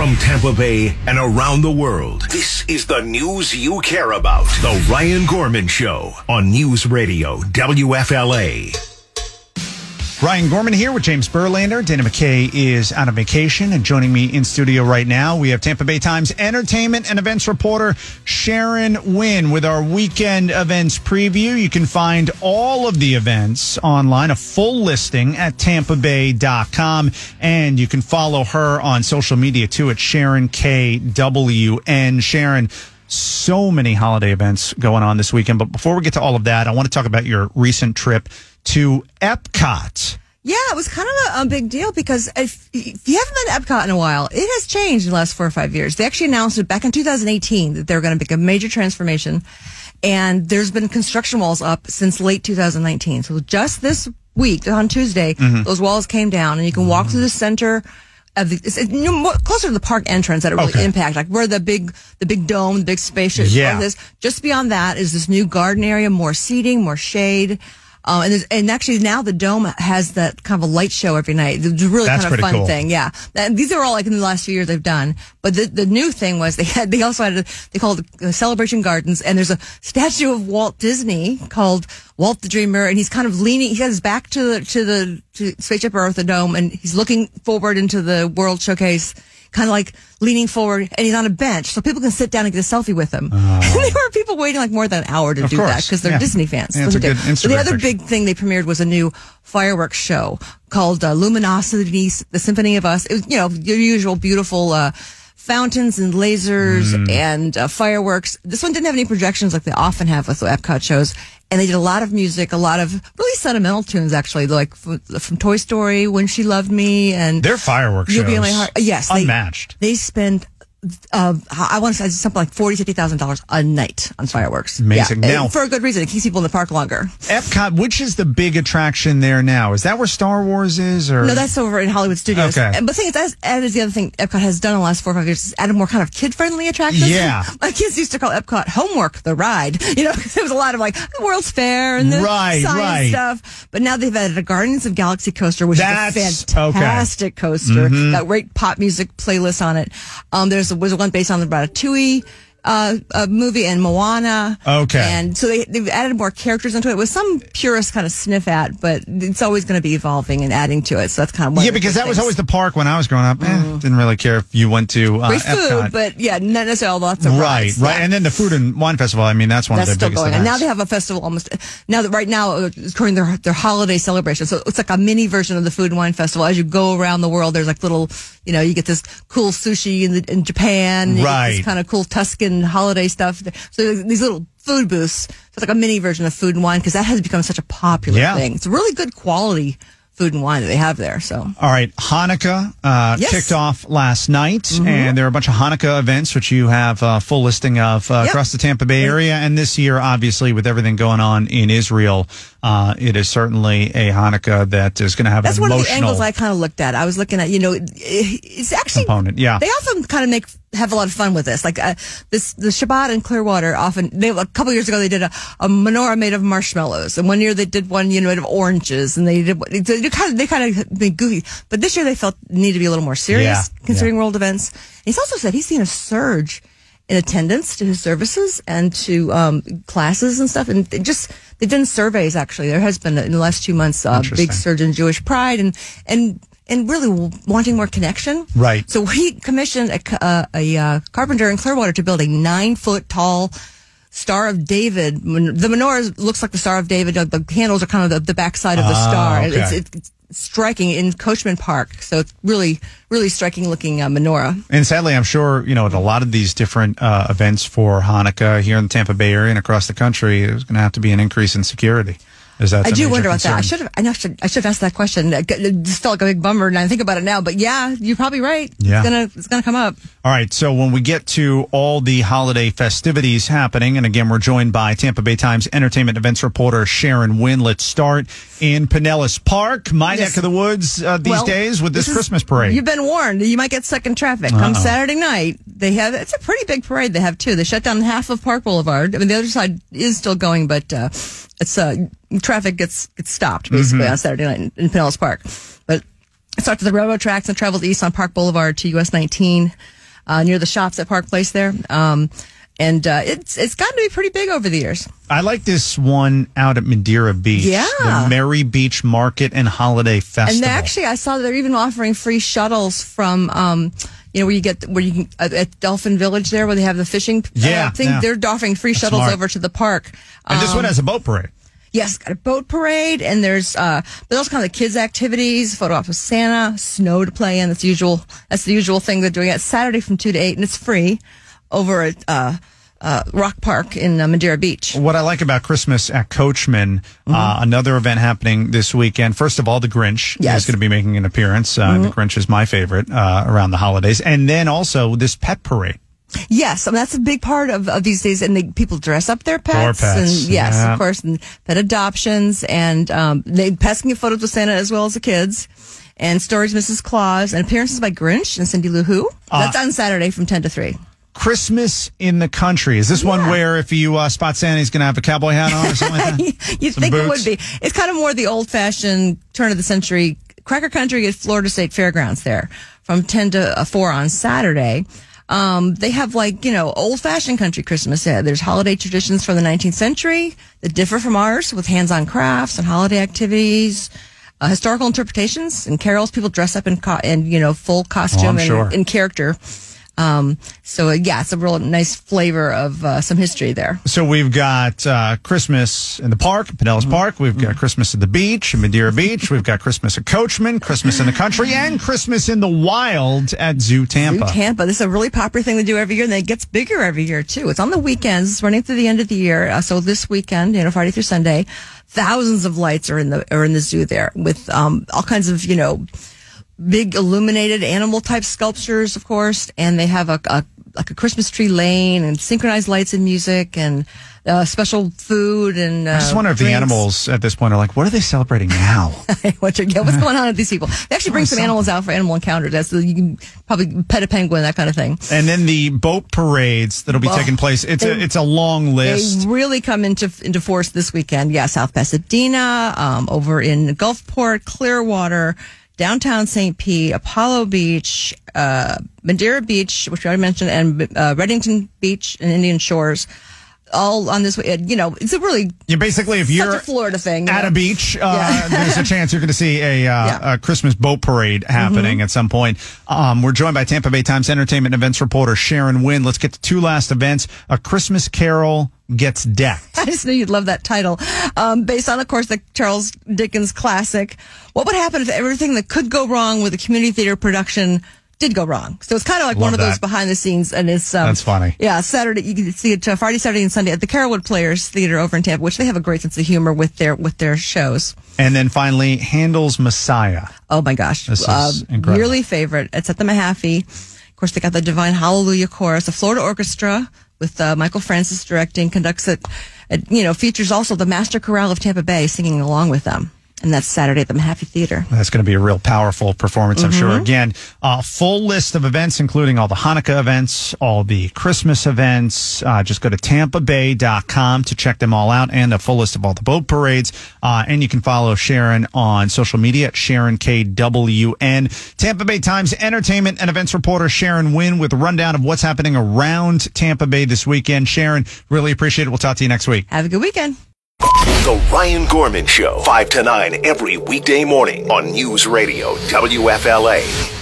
From Tampa Bay and around the world, this is the news you care about. The Ryan Gorman Show on News Radio WFLA. Ryan Gorman here with James Burlander. Dana McKay is out on vacation, and joining me in studio right now, we have Tampa Bay Times entertainment and events reporter Sharon Wynne with our weekend events preview. You can find all of the events online, a full listing at tampabay.com, and you can follow her on social media too at Sharon KWN. Sharon, so many holiday events going on this weekend, but before we get to all of that, I want to talk about your recent trip to Epcot. Yeah, it was kind of a big deal because if you haven't been to Epcot in a while, it has changed in the last 4 or 5 years. They actually announced it back in 2018 that they're going to make a major transformation, and there's been construction walls up since late 2019. So just this week, on Tuesday, those walls came down, and you can walk through the center of the, it's closer to the park entrance that it really impact, like where the big dome, the big spaceship, all this. Just beyond that is this new garden area, more seating, more shade. And actually now the dome has that kind of a light show every night. It's really kind of fun thing. Yeah. And these are all like in the last few years they've done. But the new thing was they called it Celebration Gardens, and there's a statue of Walt Disney called Walt the Dreamer, and he's kind of leaning, he has his back to Spaceship Earth, the dome, and he's looking forward into the World Showcase, kind of like leaning forward, and he's on a bench so people can sit down and get a selfie with him. And there were people waiting like more than an hour to do that because they're Disney fans. Yeah, so the other big thing they premiered was a new fireworks show called Luminosities, the Symphony of Us. It was, your usual beautiful fountains and lasers and fireworks. This one didn't have any projections like they often have with the Epcot shows. And they did a lot of music, a lot of really sentimental tunes, actually, like from Toy Story, When She Loved Me, and their fireworks shows. You'll Be in My Heart. Yes, unmatched. They spend, I want to say something like $40,000-$50,000 a night on fireworks. Amazing. Yeah. Now, and for a good reason, it keeps people in the park longer. Epcot, which is the big attraction there now? Is that where Star Wars is, or no? That's over in Hollywood Studios. Okay. But the thing is, that is the other thing Epcot has done in the last 4 or 5 years is added more kind of kid-friendly attractions. Yeah. My kids used to call Epcot homework the ride. Because there was a lot of like the World's Fair and the science stuff. But now they've added a Guardians of Galaxy coaster, which is a fantastic coaster. Got great pop music playlist on it. There was one based on the Ratatouille movie and Moana. Okay. And so they've added more characters into it. It was some purist kind of sniff at, but it's always going to be evolving and adding to it. So that's kind of one of the because that was always the park when I was growing up. Didn't really care if you went to great Epcot. Food, but not necessarily lots of rides. Right. And then the Food and Wine Festival, that's one of the biggest events. And now they have a festival it's during their holiday celebration. So it's like a mini version of the Food and Wine Festival. As you go around the world, there's like little, you get this cool sushi in Japan. You get this kind of cool Tuscan holiday stuff. So these little food booths. So it's like a mini version of Food and Wine because that has become such a popular thing. It's a really good quality food and wine that they have there. So, all right, Hanukkah kicked off last night, and there are a bunch of Hanukkah events which you have a full listing of across the Tampa Bay area. And this year, obviously, with everything going on in Israel, it is certainly a Hanukkah that is going to have an emotional. That's one of the angles I kind of looked at. I was looking at, it's actually component. Yeah, they often kind of have a lot of fun with this. Like the Shabbat and Clearwater often. A couple years ago they did a menorah made of marshmallows, and one year they did one made of oranges, and they kind of been goofy. But this year they felt the need to be a little more serious considering world events. And he's also said he's seen a surge in attendance to his services and to classes and stuff. And they've done surveys, actually. There has been, in the last 2 months, a big surge in Jewish pride and really wanting more connection. Right. So he commissioned a carpenter in Clearwater to build a 9-foot-tall Star of David. The menorah looks like the Star of David. The handles are kind of the backside of the star. Okay. It's striking in Coachman Park, so it's really, really striking looking menorah. And sadly, I'm sure at a lot of these different events for Hanukkah here in the Tampa Bay area and across the country, there's going to have to be an increase in security. I do wonder about that. I should have asked that question. It just felt like a big bummer, and I think about it now. But yeah, you're probably right. Yeah. It's gonna come up. All right. So when we get to all the holiday festivities happening, and again, we're joined by Tampa Bay Times entertainment events reporter Sharon Wynne. Let's start in Pinellas Park, my neck of the woods days with this Christmas parade. You've been warned. You might get stuck in traffic. Come Saturday night, it's a pretty big parade they have, too. They shut down half of Park Boulevard. The other side is still going, but traffic gets stopped, basically, on Saturday night in Pinellas Park. But It starts at the railroad tracks and travels east on Park Boulevard to US 19, near the shops at Park Place there. It's gotten to be pretty big over the years. I like this one out at Madeira Beach. Yeah. The Merry Beach Market and Holiday Festival. And actually, I saw they're even offering free shuttles from, at Dolphin Village there where they have the fishing thing. Yeah. They're offering free shuttles over to the park. And this one has a boat parade. Yes, got a boat parade, and there's those kind of kids' activities, photo ops with Santa, snow to play in. That's the usual thing they're doing. It's Saturday from 2 to 8, and it's free over at Rock Park in Madeira Beach. What I like about Christmas at Coachman, another event happening this weekend. First of all, the Grinch is going to be making an appearance. The Grinch is my favorite around the holidays. And then also this pet parade. Yes, I mean, that's a big part of these days, and people dress up their pets, of course, and pet adoptions, and pets can get photos with Santa as well as the kids, and stories Mrs. Claus, and appearances by Grinch and Cindy Lou Who. That's on Saturday from 10 to 3. Christmas in the Country. Is this one where if you spot Santa, he's going to have a cowboy hat on or something like that? You'd think boots. It would be. It's kind of more the old-fashioned turn-of-the-century Cracker Country at Florida State Fairgrounds there from 10 to 4 on Saturday. They have old-fashioned country Christmas. Yeah, there's holiday traditions from the 19th century that differ from ours with hands-on crafts and holiday activities, historical interpretations and carols. People dress up in full costume and character. It's a real nice flavor of some history there. So we've got Christmas in the park, Pinellas Park. We've got Christmas at the beach, Madeira Beach. We've got Christmas at Coachman, Christmas in the Country, and Christmas in the Wild at Zoo Tampa. Zoo Tampa. This is a really popular thing they do every year, and it gets bigger every year, too. It's on the weekends. It's running through the end of the year. So this weekend, Friday through Sunday, thousands of lights are in the zoo there with all kinds of, big illuminated animal type sculptures, of course, and they have a Christmas tree lane and synchronized lights and music and special food and I just wonder if drinks. The animals at this point are like, what are they celebrating now? What's going on with these people? They actually bring some animals out for animal encounters. You can probably pet a penguin, that kind of thing. And then the boat parades that'll be taking place. It's a long list. They really come into force this weekend. Yeah, South Pasadena, over in Gulfport, Clearwater, downtown St. Pete, Apollo Beach, Madeira Beach, which I already mentioned, and Reddington Beach and Indian Shores, all on this. It's a really if you're a Florida thing at a beach, there's a chance you're going to see a Christmas boat parade happening at some point. We're joined by Tampa Bay Times entertainment events reporter Sharon Wynne. Let's get to two last events: A Christmas Carol Gets Decked. I just knew you'd love that title. Based on, of course, the Charles Dickens classic. What would happen if everything that could go wrong with a community theater production did go wrong? So it's kind of like one of those behind the scenes, and it's that's funny. Yeah, Saturday you can see it Friday, Saturday, and Sunday at the Carolwood Players Theater over in Tampa, which they have a great sense of humor with their shows. And then finally, Handel's Messiah. Oh my gosh, this is incredible. Yearly favorite. It's at the Mahaffey. Of course, they got the Divine Hallelujah Chorus, the Florida Orchestra, with Michael Francis directing, conducts it, features also the Master Chorale of Tampa Bay singing along with them. And that's Saturday at the Mahaffey Theater. That's going to be a real powerful performance, I'm sure. Again, a full list of events, including all the Hanukkah events, all the Christmas events. Just go to tampabay.com to check them all out and a full list of all the boat parades. And you can follow Sharon on social media at Sharon KWN. Tampa Bay Times entertainment and events reporter Sharon Wynne with a rundown of what's happening around Tampa Bay this weekend. Sharon, really appreciate it. We'll talk to you next week. Have a good weekend. The Ryan Gorman Show, 5 to 9 every weekday morning on News Radio WFLA.